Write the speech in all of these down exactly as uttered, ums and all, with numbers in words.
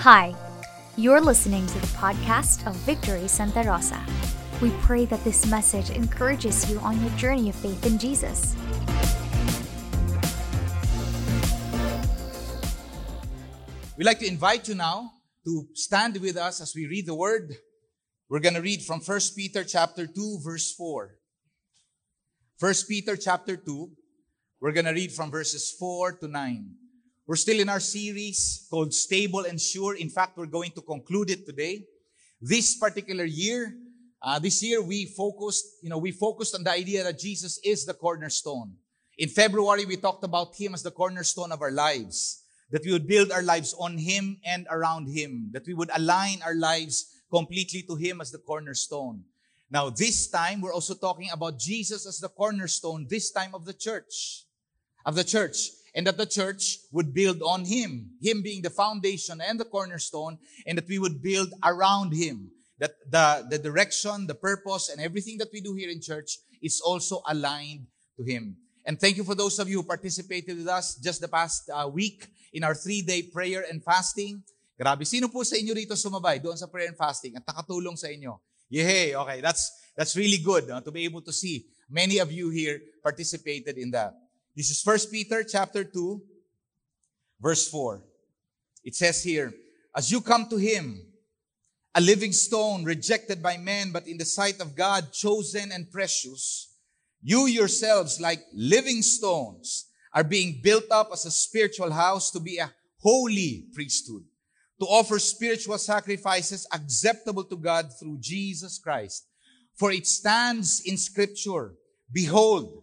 Hi, you're listening to the podcast of Victory Santa Rosa. We pray that this message encourages you on your journey of faith in Jesus. We'd like to invite you now to stand with us as we read the Word. We're going to read from First Peter chapter two, verse four. First Peter chapter two, we're going to read from verses four to nine. We're still in our series called Stable and Sure. In fact, we're going to conclude it today. This particular year, uh, this year we focused, you know, we focused on the idea that Jesus is the cornerstone. In February, we talked about Him as the cornerstone of our lives, that we would build our lives on Him and around Him, that we would align our lives completely to Him as the cornerstone. Now, this time, we're also talking about Jesus as the cornerstone, this time of the church, of the church. And that the church would build on Him, Him being the foundation and the cornerstone, and that we would build around Him. That the, the direction, the purpose, and everything that we do here in church is also aligned to Him. And thank you for those of you who participated with us just the past uh, week in our three-day prayer and fasting. Grabe, sino po sa inyo rito sumabay doon sa prayer and fasting at nakatulong sa inyo? Yay! Okay, that's, that's really good uh, to be able to see many of you here participated in that. This is First Peter chapter two, verse four. It says here, as you come to Him, a living stone rejected by men, but in the sight of God, chosen and precious, you yourselves, like living stones, are being built up as a spiritual house to be a holy priesthood, to offer spiritual sacrifices acceptable to God through Jesus Christ. For it stands in Scripture, behold,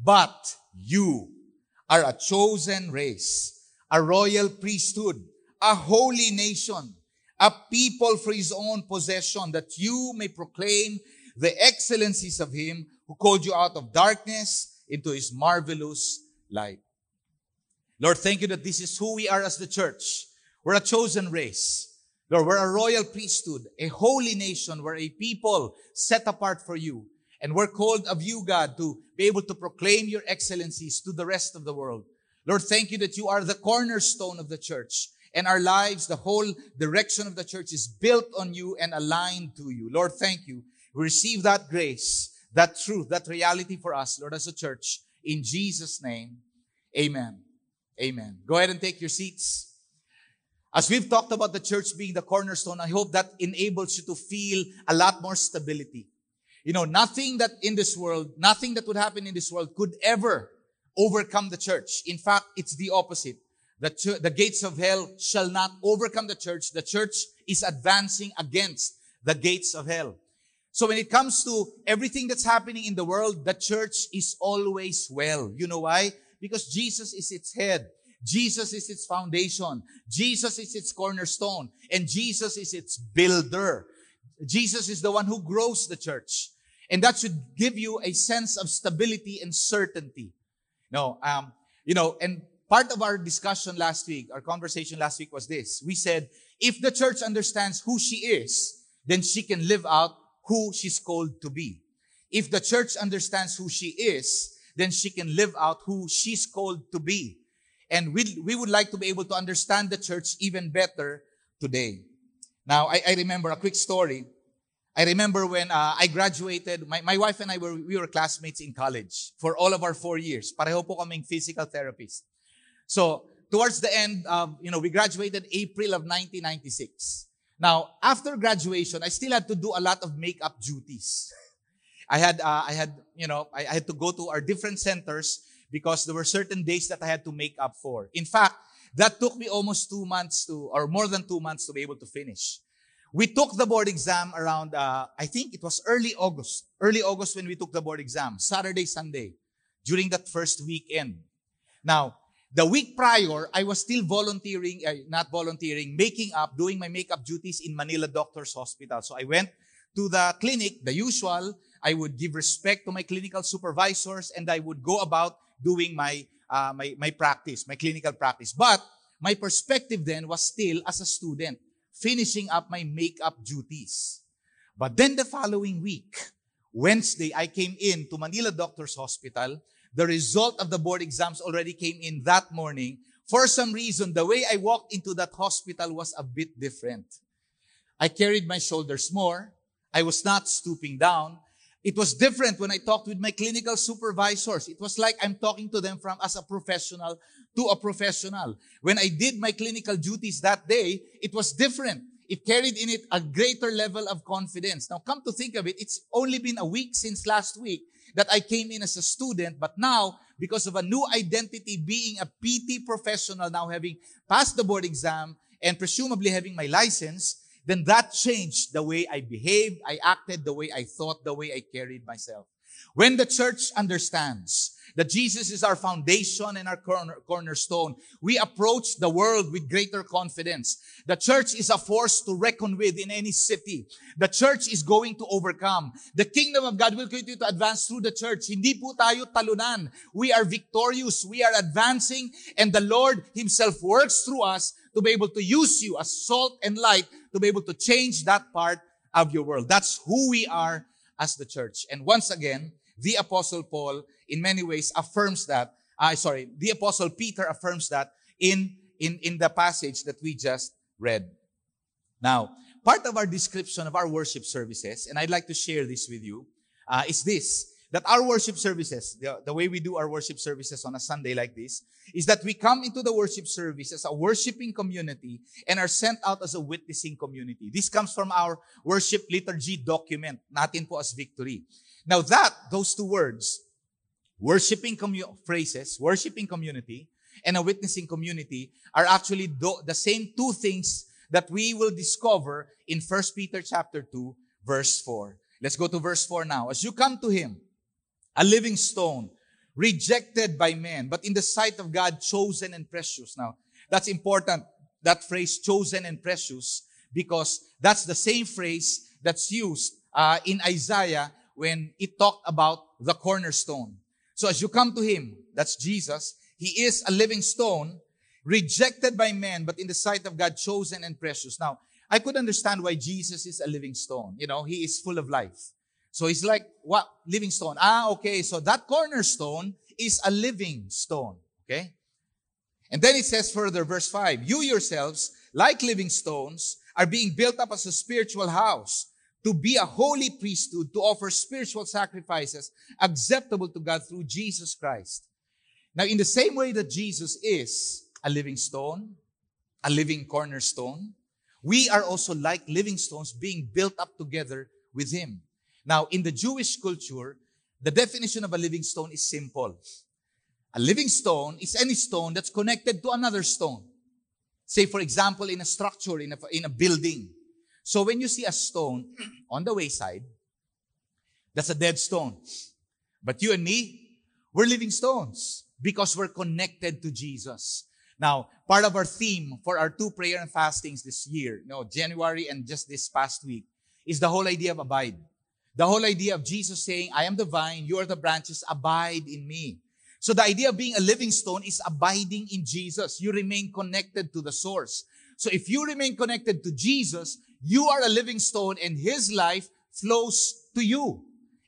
But you are a chosen race, a royal priesthood, a holy nation, a people for His own possession, that you may proclaim the excellencies of Him who called you out of darkness into His marvelous light. Lord, thank you that this is who we are as the church. We're a chosen race. Lord, we're a royal priesthood, a holy nation. We're a people set apart for you. And we're called of you, God, to be able to proclaim your excellencies to the rest of the world. Lord, thank you that you are the cornerstone of the church. And our lives, the whole direction of the church is built on you and aligned to you. Lord, thank you. We receive that grace, that truth, that reality for us, Lord, as a church. In Jesus' name, amen. Amen. Go ahead and take your seats. As we've talked about the church being the cornerstone, I hope that enables you to feel a lot more stability. You know, nothing that in this world, nothing that would happen in this world could ever overcome the church. In fact, it's the opposite. The, ch- the gates of hell shall not overcome the church. The church is advancing against the gates of hell. So when it comes to everything that's happening in the world, the church is always well. You know why? Because Jesus is its head. Jesus is its foundation. Jesus is its cornerstone. And Jesus is its builder. Jesus is the one who grows the church. And that should give you a sense of stability and certainty. No, um, you know, and part of our discussion last week, our conversation last week was this. We said, if the church understands who she is, then she can live out who she's called to be. If the church understands who she is, then she can live out who she's called to be. And we we would like to be able to understand the church even better today. Now, I, I remember a quick story. I remember when uh, I graduated, my, my wife and I, were we were classmates in college for all of our four years. Pareho po kaming physical therapists. So, towards the end, um, you know, we graduated April of nineteen ninety-six. Now, after graduation, I still had to do a lot of makeup duties. I had, uh, I had, you know, I, I had to go to our different centers because there were certain days that I had to make up for. In fact, that took me almost two months to, or more than two months to be able to finish. We took the board exam around, uh, I think it was early August. Early August when we took the board exam. Saturday, Sunday. During that first weekend. Now, The week prior, I was still volunteering, uh, not volunteering, making up, doing my makeup duties in Manila Doctors' Hospital. So I went to the clinic, the usual. I would give respect to my clinical supervisors and I would go about doing my, uh, my, my practice, my clinical practice. But my perspective then was still as a student, finishing up my makeup duties. But then the following week, Wednesday, I came in to Manila Doctors' Hospital. The result of the board exams already came in that morning. For some reason, the way I walked into that hospital was a bit different. I carried my shoulders more. I was not stooping down. It was different when I talked with my clinical supervisors. It was like I'm talking to them from as a professional to a professional. When I did my clinical duties that day, it was different. It carried in it a greater level of confidence. Now, come to think of it, it's only been a week since last week that I came in as a student, but now, because of a new identity, being a P T professional, now having passed the board exam and presumably having my license, then that changed the way I behaved, I acted, the way I thought, the way I carried myself. When the church understands that Jesus is our foundation and our corner, cornerstone, we approach the world with greater confidence. The church is a force to reckon with in any city. The church is going to overcome. The kingdom of God will continue to advance through the church. Hindi po tayo talunan. We are victorious. We are advancing. And the Lord Himself works through us to be able to use you as salt and light to be able to change that part of your world. That's who we are as the church. And once again, the Apostle Paul, in many ways, affirms that. Uh, sorry, the Apostle Peter affirms that in, in, in the passage that we just read. Now, part of our description of our worship services, and I'd like to share this with you, uh, is this, that our worship services, the, the way we do our worship services on a Sunday like this, is that we come into the worship service as a worshiping community and are sent out as a witnessing community. This comes from our worship liturgy document, natin po as Victory. Now that, those two words, worshiping commu- phrases, worshiping community, and a witnessing community are actually do- the same two things that we will discover in First Peter chapter two, verse four. Let's go to verse four now. As you come to Him, a living stone, rejected by men, but in the sight of God, chosen and precious. Now, that's important, that phrase, chosen and precious, because that's the same phrase that's used uh, in Isaiah when it talked about the cornerstone. So as you come to Him, that's Jesus, He is a living stone, rejected by men, but in the sight of God, chosen and precious. Now, I could understand why Jesus is a living stone. You know, He is full of life. So he's like, what? Living stone. Ah, okay. So that cornerstone is a living stone. Okay? And then it says further, verse five, you yourselves, like living stones, are being built up as a spiritual house to be a holy priesthood, to offer spiritual sacrifices acceptable to God through Jesus Christ. Now, in the same way that Jesus is a living stone, a living cornerstone, we are also like living stones being built up together with Him. Now, in the Jewish culture, the definition of a living stone is simple. A living stone is any stone that's connected to another stone. Say, for example, in a structure, in a, in a building. So when you see a stone on the wayside, that's a dead stone. But you and me, we're living stones because we're connected to Jesus. Now, part of our theme for our two prayer and fastings this year, you know, January and just this past week, is the whole idea of abide. The whole idea of Jesus saying, I am the vine, you are the branches, abide in me. So the idea of being a living stone is abiding in Jesus. You remain connected to the source. So if you remain connected to Jesus, you are a living stone and His life flows to you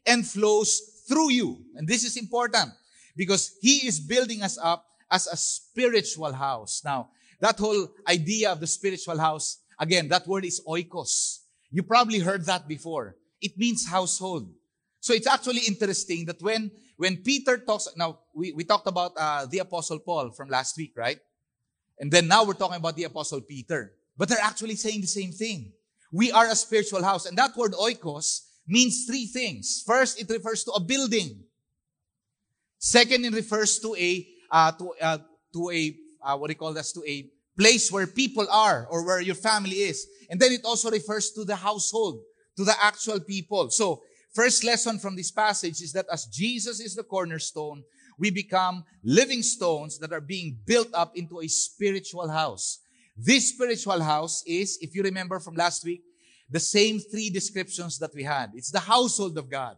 and flows through you. And this is important because He is building us up as a spiritual house. Now, that whole idea of the spiritual house, again, that word is oikos. You probably heard that before. It means household. So it's actually interesting that when, when Peter talks, now we, we talked about uh, the Apostle Paul from last week, right? And then now we're talking about the Apostle Peter. But they're actually saying the same thing. We are a spiritual house. And that word oikos means three things. First, it refers to a building. Second, it refers to a, uh, to, uh, to a uh, what do you call this, to a place where people are or where your family is. And then it also refers to the household, to the actual people. So, first lesson from this passage is that as Jesus is the cornerstone, we become living stones that are being built up into a spiritual house. This spiritual house is, if you remember from last week, the same three descriptions that we had. It's the household of God.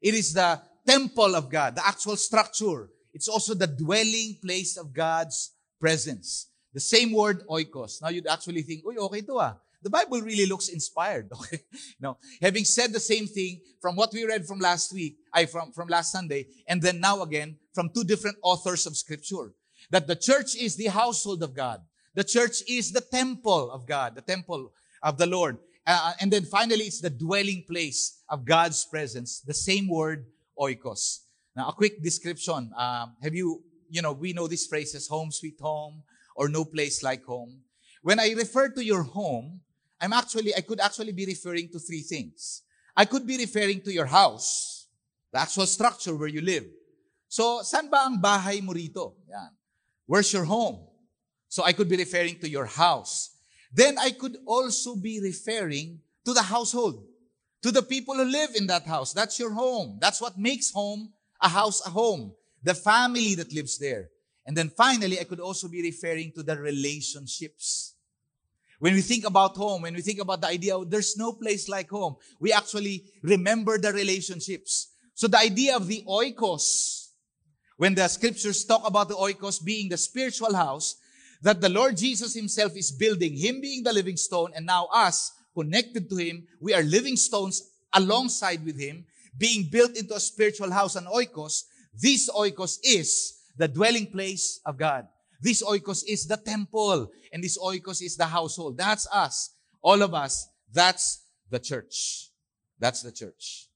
It is the temple of God, the actual structure. It's also the dwelling place of God's presence. The same word, oikos. Now you'd actually think, uy, okay to ah. The Bible really looks inspired. Okay. Now, having said the same thing from what we read from last week, I from, from last Sunday, and then now again from two different authors of Scripture, that the church is the household of God. The church is the temple of God, the temple of the Lord. Uh, and then finally, it's the dwelling place of God's presence. The same word, oikos. Now, a quick description. Um, have you, you know, we know these phrases, home sweet home, or no place like home. When I refer to your home, I'm actually, I could actually be referring to three things. I could be referring to your house, the actual structure where you live. So, saan ba ang bahay mo rito? Yan. Where's your home? So, I could be referring to your house. Then, I could also be referring to the household, to the people who live in that house. That's your home. That's what makes home a house a home, the family that lives there. And then finally, I could also be referring to the relationships. When we think about home, when we think about the idea of there's no place like home, we actually remember the relationships. So the idea of the oikos, when the scriptures talk about the oikos being the spiritual house, that the Lord Jesus himself is building, him being the living stone, and now us, connected to him, we are living stones alongside with him, being built into a spiritual house, an oikos. This oikos is the dwelling place of God. This oikos is the temple, and this oikos is the household. That's us, all of us. That's the church. That's the church.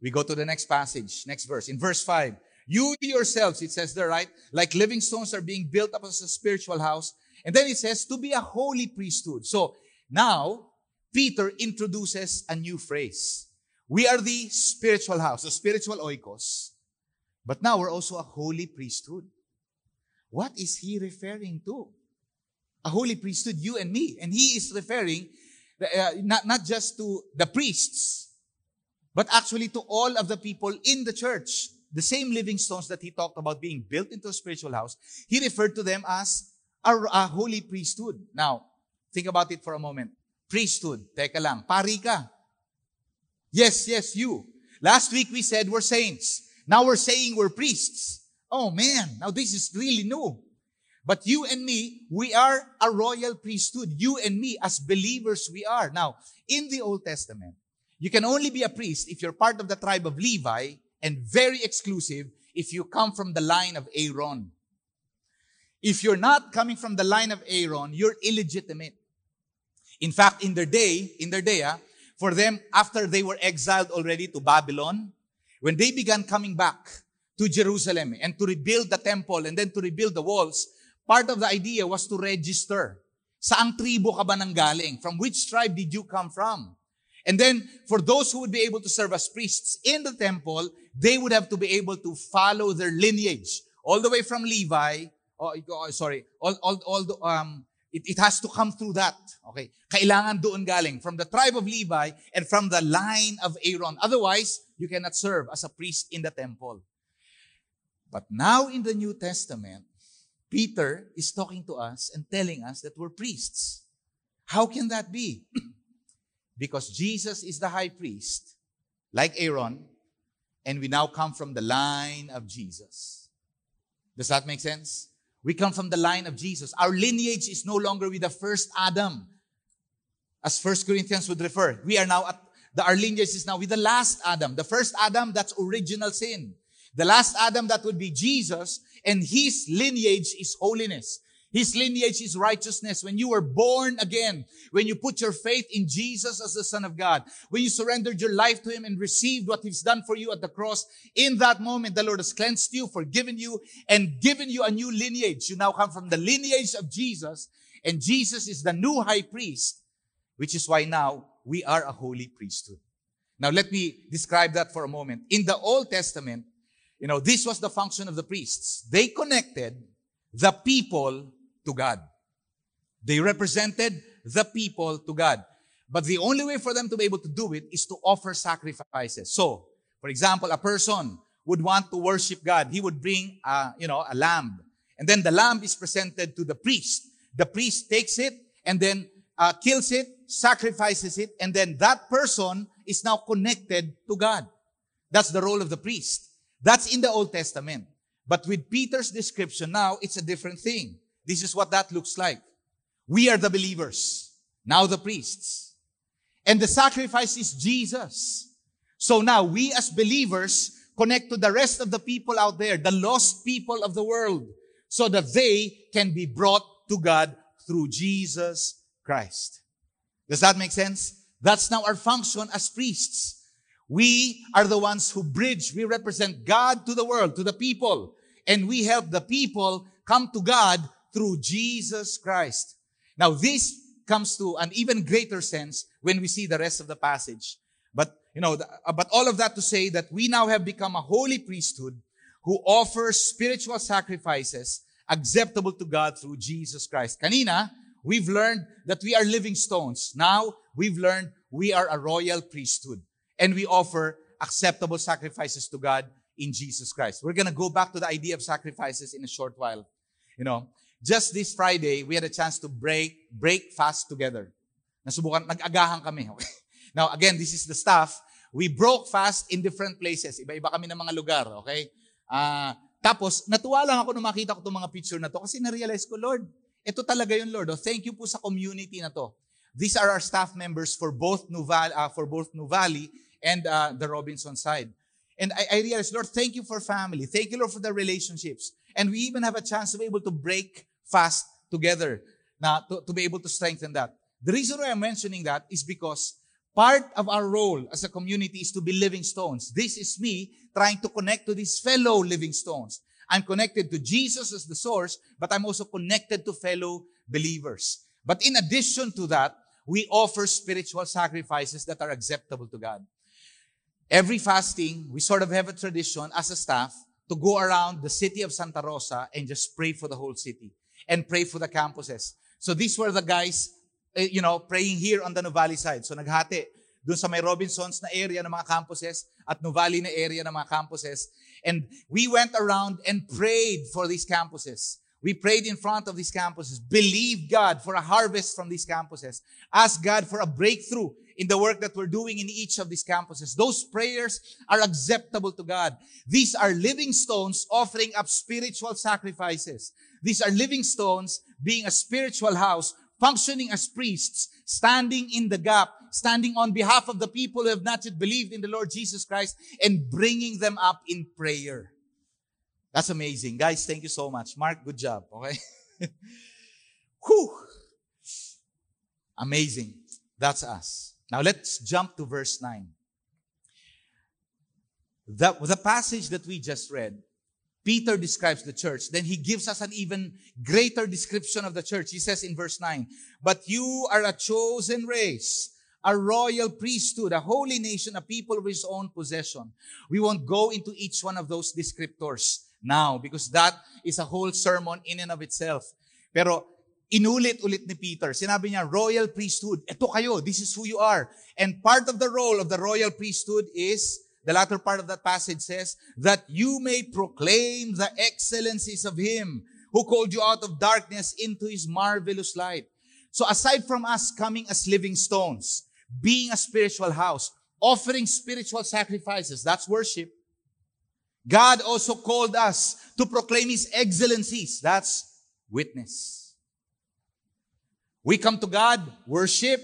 We go to the next passage, next verse. In verse five, you yourselves, it says there, right? Like living stones are being built up as a spiritual house. And then it says, to be a holy priesthood. So now, Peter introduces a new phrase. We are the spiritual house, the spiritual oikos. But now we're also a holy priesthood. What is he referring to? A holy priesthood, you and me. And he is referring uh, not, not just to the priests, but actually to all of the people in the church. The same living stones that he talked about being built into a spiritual house, he referred to them as a, a holy priesthood. Now, think about it for a moment. Priesthood, teka lang, pari ka. Yes, yes, you. Last week we said we're saints. Now we're saying we're priests. Oh man, now this is really new. But you and me, we are a royal priesthood. You and me, as believers, we are. Now, in the Old Testament, you can only be a priest if you're part of the tribe of Levi, and very exclusive if you come from the line of Aaron. If you're not coming from the line of Aaron, you're illegitimate. In fact, in their day, in their day, ah, for them, after they were exiled already to Babylon, when they began coming back to Jerusalem and to rebuild the temple and then to rebuild the walls, part of the idea was to register. Saang tribo ka ba nang galing? From which tribe did you come from? And then, for those who would be able to serve as priests in the temple, they would have to be able to follow their lineage. All the way from Levi, oh, sorry, all, all, all the, um, it, it has to come through that. Okay. Kailangan doon galing. From the tribe of Levi and from the line of Aaron. Otherwise, you cannot serve as a priest in the temple. But now in the New Testament, Peter is talking to us and telling us that we're priests. How can that be? Because Jesus is the high priest, like Aaron, and we now come from the line of Jesus. Does that make sense? We come from the line of Jesus. Our lineage is no longer with the first Adam, as First Corinthians would refer. We are now at The, our lineage is now with the last Adam. The first Adam, that's original sin. The last Adam, that would be Jesus, and his lineage is holiness. His lineage is righteousness. When you were born again, when you put your faith in Jesus as the Son of God, when you surrendered your life to him and received what he's done for you at the cross, in that moment, the Lord has cleansed you, forgiven you, and given you a new lineage. You now come from the lineage of Jesus, and Jesus is the new high priest, which is why now, we are a holy priesthood. Now, let me describe that for a moment. In the Old Testament, you know, this was the function of the priests. They connected the people to God. They represented the people to God. But the only way for them to be able to do it is to offer sacrifices. So, for example, a person would want to worship God, he would bring, uh, you know, a lamb. And then the lamb is presented to the priest. The priest takes it and then uh, kills it, sacrifices it, and then that person is now connected to God. That's the role of the priest. That's in the Old Testament. But with Peter's description now, it's a different thing. This is what that looks like. We are the believers, now the priests. And the sacrifice is Jesus. So now we as believers connect to the rest of the people out there, the lost people of the world, so that they can be brought to God through Jesus Christ. Does that make sense? That's now our function as priests. We are the ones who bridge. We represent God to the world, to the people. And we help the people come to God through Jesus Christ. Now this comes to an even greater sense when we see the rest of the passage. But, you know, the, but all of that to say that we now have become a holy priesthood who offers spiritual sacrifices acceptable to God through Jesus Christ. Kanina, we've learned that we are living stones. Now we've learned we are a royal priesthood. And we offer acceptable sacrifices to God in Jesus Christ. We're going to go back to the idea of sacrifices in a short while. You know, just this Friday, we had a chance to break, break fast together. Nasubukan, nag-agahan kami. Okay? Now, again, this is the staff. We broke fast in different places. Iba-iba kami ng mga lugar, okay? Uh, tapos, natuwa lang ako nung makita ko itong mga picture na to kasi na-realize ko, Lord, ito talaga yun, Lord. Oh, thank you po sa community na to. These are our staff members for both Nuvali, uh, for both Nuvali and uh, the Robinson side. And I, I realized, Lord, thank you for family. Thank you, Lord, for the relationships. And we even have a chance to be able to break fast together now to, to be able to strengthen that. The reason why I'm mentioning that is because part of our role as a community is to be living stones. This is me trying to connect to these fellow living stones. I'm connected to Jesus as the source, but I'm also connected to fellow believers. But in addition to that, we offer spiritual sacrifices that are acceptable to God. Every fasting, we sort of have a tradition as a staff to go around the city of Santa Rosa and just pray for the whole city and pray for the campuses. So these were the guys, you know, praying here on the Nuvali side. So naghati, dun sa may Robinsons na area ng mga campuses at Nuvali na area ng mga campuses. And we went around and prayed for these campuses. We prayed in front of these campuses, believed God for a harvest from these campuses, asked God for a breakthrough in the work that we're doing in each of these campuses. Those prayers are acceptable to God. These are living stones offering up spiritual sacrifices. These are living stones being a spiritual house, functioning as priests, standing in the gap, standing on behalf of the people who have not yet believed in the Lord Jesus Christ and bringing them up in prayer. That's amazing. Guys, thank you so much. Mark, good job. Okay? Whew. Amazing. That's us. Now let's jump to verse nine. The, the passage that we just read, Peter describes the church. Then he gives us an even greater description of the church. He says in verse nine, "But you are a chosen race, a royal priesthood, a holy nation, a people of his own possession." We won't go into each one of those descriptors now because that is a whole sermon in and of itself. Pero inulit-ulit ni Peter. Sinabi niya, royal priesthood. Ito kayo. This is who you are. And part of the role of the royal priesthood is, the latter part of that passage says, that you may proclaim the excellencies of Him who called you out of darkness into His marvelous light. So aside from us coming as living stones, being a spiritual house, offering spiritual sacrifices, that's worship. God also called us to proclaim His excellencies. That's witness. We come to God, worship,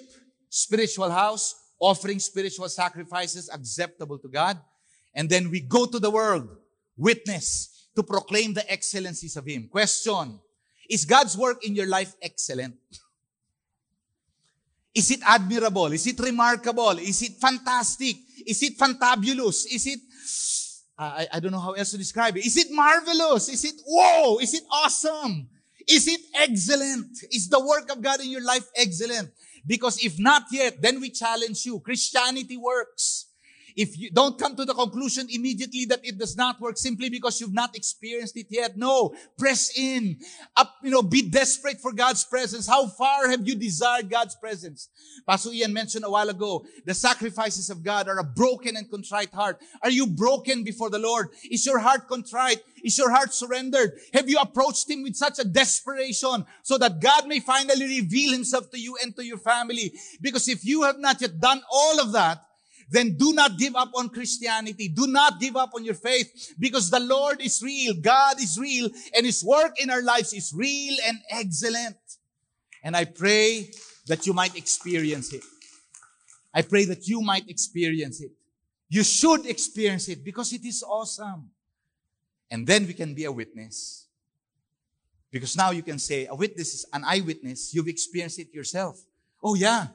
spiritual house, offering spiritual sacrifices acceptable to God. And then we go to the world, witness, to proclaim the excellencies of Him. Question, is God's work in your life excellent? Is it admirable? Is it remarkable? Is it fantastic? Is it fantabulous? Is it, uh, I, I don't know how else to describe it. Is it marvelous? Is it, whoa, is it awesome? Is it excellent? Is the work of God in your life excellent? Because if not yet, then we challenge you. Christianity works. If you don't come to the conclusion immediately that it does not work simply because you've not experienced it yet, no. Press in. Up, you know, be desperate for God's presence. How far have you desired God's presence? Pastor Ian mentioned a while ago, the sacrifices of God are a broken and contrite heart. Are you broken before the Lord? Is your heart contrite? Is your heart surrendered? Have you approached Him with such a desperation so that God may finally reveal Himself to you and to your family? Because if you have not yet done all of that, then do not give up on Christianity. Do not give up on your faith, because the Lord is real. God is real, and His work in our lives is real and excellent. And I pray that you might experience it. I pray that you might experience it. You should experience it because it is awesome. And then we can be a witness. Because now you can say, a witness is an eyewitness. You've experienced it yourself. Oh yeah.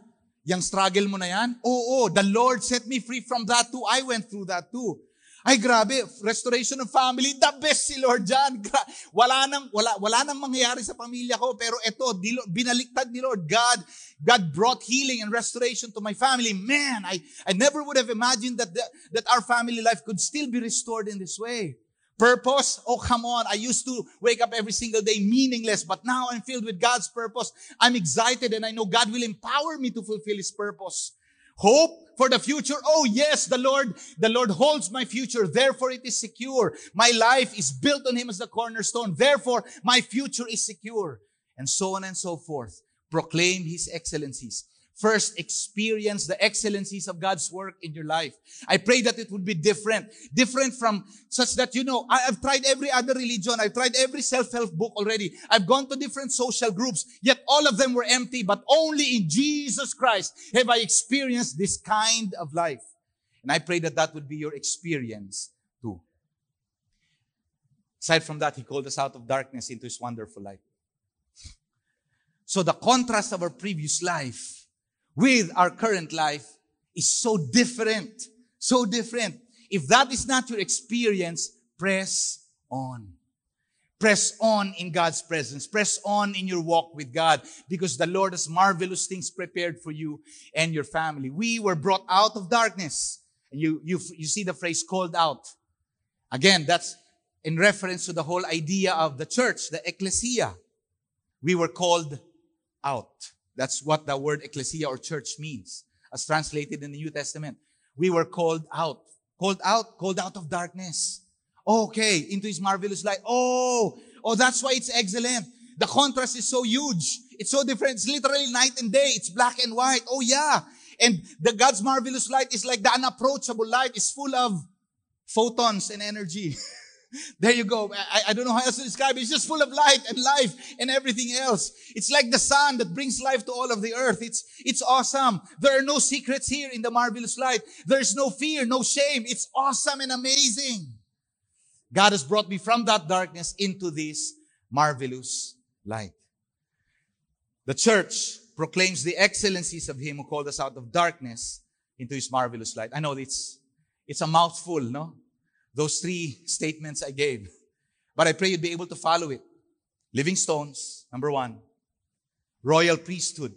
Yang struggle mo na yan? Oo, the Lord set me free from that too. I went through that too. Ay, grabe, restoration of family, the best si Lord dyan. Gra- wala, nang, wala, wala nang mangyayari sa pamilya ko, pero eto, di, binaliktad ni Lord. God, God brought healing and restoration to my family. Man, I, I never would have imagined that, the, that our family life could still be restored in this way. Purpose? Oh, come on. I used to wake up every single day meaningless, but now I'm filled with God's purpose. I'm excited and I know God will empower me to fulfill His purpose. Hope for the future. Oh, yes, the Lord, the Lord holds my future. Therefore, it is secure. My life is built on Him as the cornerstone. Therefore, my future is secure. And so on and so forth. Proclaim His excellencies. First, experience the excellencies of God's work in your life. I pray that it would be different. Different from such that, you know, I, I've tried every other religion. I've tried every self-help book already. I've gone to different social groups, yet all of them were empty. But only in Jesus Christ have I experienced this kind of life. And I pray that that would be your experience too. Aside from that, He called us out of darkness into His wonderful light. So the contrast of our previous life with our current life is so different. So different. If that is not your experience, press on. Press on in God's presence. Press on in your walk with God, because the Lord has marvelous things prepared for you and your family. We were brought out of darkness. And you, you, you see the phrase called out. Again, that's in reference to the whole idea of the church, the ecclesia. We were called out. That's what the word ecclesia or church means, as translated in the New Testament. We were called out. Called out? Called out of darkness. Okay, into His marvelous light. Oh, oh, that's why it's excellent. The contrast is so huge. It's so different. It's literally night and day. It's black and white. Oh, yeah. And the God's marvelous light is like the unapproachable light. It's full of photons and energy. There you go. I, I don't know how else to describe it. It's just full of light and life and everything else. It's like the sun that brings life to all of the earth. It's, it's awesome. There are no secrets here in the marvelous light. There's no fear, no shame. It's awesome and amazing. God has brought me from that darkness into this marvelous light. The church proclaims the excellencies of Him who called us out of darkness into His marvelous light. I know it's, it's a mouthful, no? Those three statements I gave. But I pray you'd be able to follow it. Living stones, number one. Royal priesthood,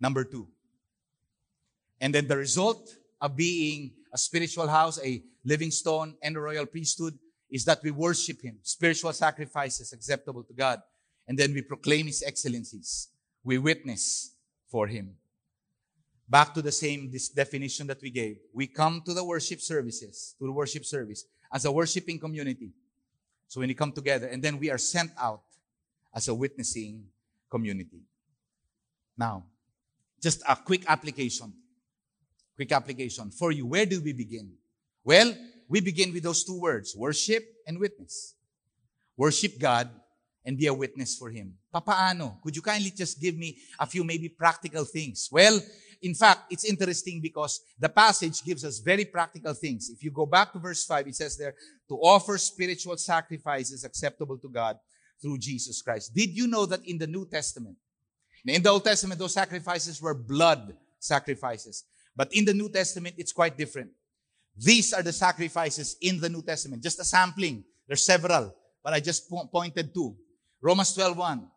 number two. And then the result of being a spiritual house, a living stone, and a royal priesthood is that we worship Him. Spiritual sacrifices acceptable to God. And then we proclaim His excellencies. We witness for Him. Back to the same this definition that we gave. We come to the worship services, to the worship service, as a worshiping community. So when we come together, and then we are sent out as a witnessing community. Now, just a quick application. Quick application for you. Where do we begin? Well, we begin with those two words, worship and witness. Worship God and be a witness for Him. Papaano? Could you kindly just give me a few maybe practical things? Well, in fact, it's interesting because the passage gives us very practical things. If you go back to verse five, it says there, to offer spiritual sacrifices acceptable to God through Jesus Christ. Did you know that in the New Testament, in the Old Testament, those sacrifices were blood sacrifices. But in the New Testament, it's quite different. These are the sacrifices in the New Testament. Just a sampling. There's several, but I just po- pointed to. Romans twelve one,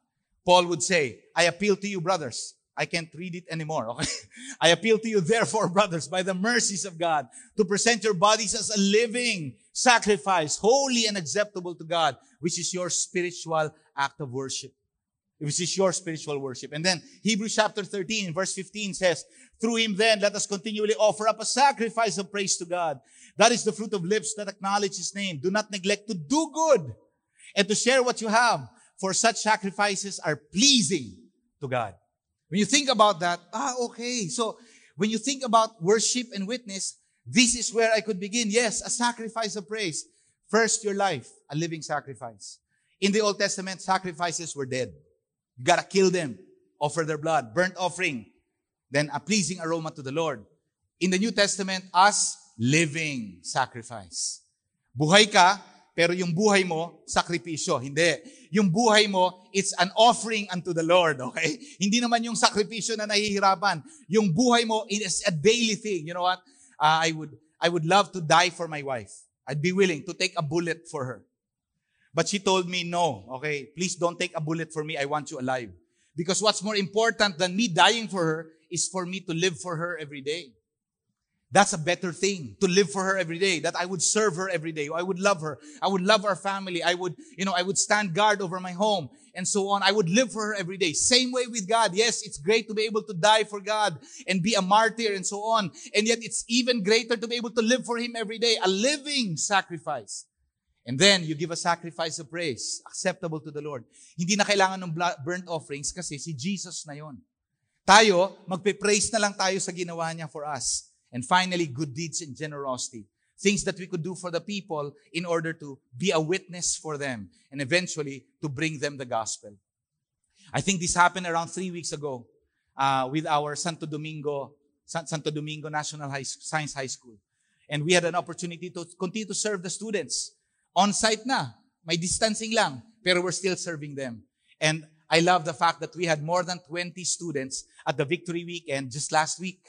Paul would say, I appeal to you, brothers, I can't read it anymore. Okay? I appeal to you, therefore, brothers, by the mercies of God, to present your bodies as a living sacrifice, holy and acceptable to God, which is your spiritual act of worship. Which is your spiritual worship. And then Hebrews chapter thirteen, verse fifteen says, through him then, let us continually offer up a sacrifice of praise to God. That is the fruit of lips that acknowledge his name. Do not neglect to do good and to share what you have, for such sacrifices are pleasing to God. When you think about that, ah, okay. So when you think about worship and witness, this is where I could begin. Yes, a sacrifice of praise. First, your life, a living sacrifice. In the Old Testament, sacrifices were dead. You gotta kill them, offer their blood, burnt offering, then a pleasing aroma to the Lord. In the New Testament, as living sacrifice. Buhay ka, pero yung buhay mo, sakripisyo. Hindi. Yung buhay mo, it's an offering unto the Lord, okay? Hindi naman yung sakripisyo na nahihirapan. Yung buhay mo, it's a daily thing. You know what? Uh, I would, I would love to die for my wife. I'd be willing to take a bullet for her. But she told me, no, okay, please don't take a bullet for me. I want you alive. Because what's more important than me dying for her is for me to live for her every day. That's a better thing, to live for her every day, that I would serve her every day. I would love her. I would love our family. I would, you know, I would stand guard over my home and so on. I would live for her every day. Same way with God. Yes, it's great to be able to die for God and be a martyr and so on. And yet it's even greater to be able to live for him every day, a living sacrifice. And then you give a sacrifice of praise, acceptable to the Lord. Hindi na kailangan ng burnt offerings kasi si Jesus na yon. Tayo, magpe-praise na lang tayo sa ginawa niya for us. And finally, good deeds and generosity. Things that we could do for the people in order to be a witness for them and eventually to bring them the gospel. I think this happened around three weeks ago uh, with our Santo Domingo, San- Santo Domingo National High Science High School. And we had an opportunity to continue to serve the students. On-site na. May distancing lang. Pero we're still serving them. And I love the fact that we had more than twenty students at the Victory Weekend just last week.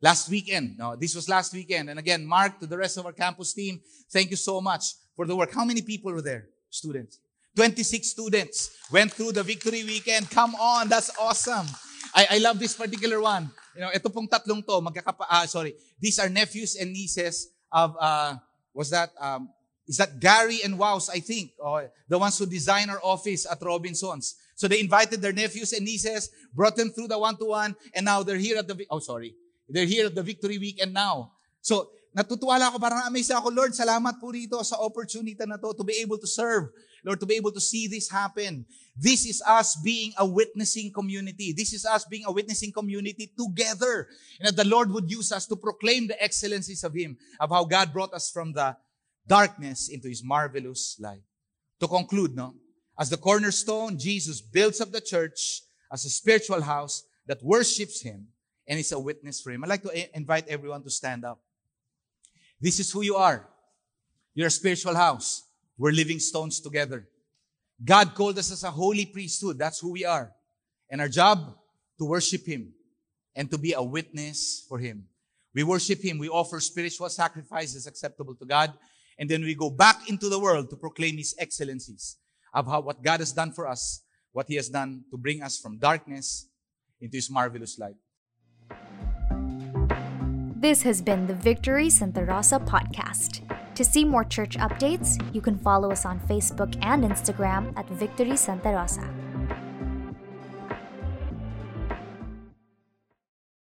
Last weekend. No, this was last weekend. And again, Mark, to the rest of our campus team, thank you so much for the work. How many people were there? Students. twenty-six students went through the Victory Weekend. Come on, that's awesome. I, I love this particular one. You know, ito pong tatlong to, magkakapa, ah, sorry. These are nephews and nieces of, uh, was that, um, Is that Gary and Wows, I think, or the ones who design our office at Robinson's. So they invited their nephews and nieces, brought them through the one-to-one, and now they're here at the, oh sorry, they're here at the Victory Weekend now. So, natutuwa lang ako, parang amaze ako, Lord, salamat po rito sa opportunity na to, to be able to serve, Lord, to be able to see this happen. This is us being a witnessing community. This is us being a witnessing community together. And that the Lord would use us to proclaim the excellencies of Him, of how God brought us from the darkness into his marvelous light. To conclude, no? As the cornerstone, Jesus builds up the church as a spiritual house that worships him and is a witness for him. I'd like to a- invite everyone to stand up. This is who you are. You're a spiritual house. We're living stones together. God called us as a holy priesthood. That's who we are. And our job, to worship him and to be a witness for him. We worship him. We offer spiritual sacrifices acceptable to God. And then we go back into the world to proclaim His excellencies of how what God has done for us, what He has done to bring us from darkness into His marvelous light. This has been the Victory Santa Rosa podcast. To see more church updates, you can follow us on Facebook and Instagram at Victory Santa Rosa.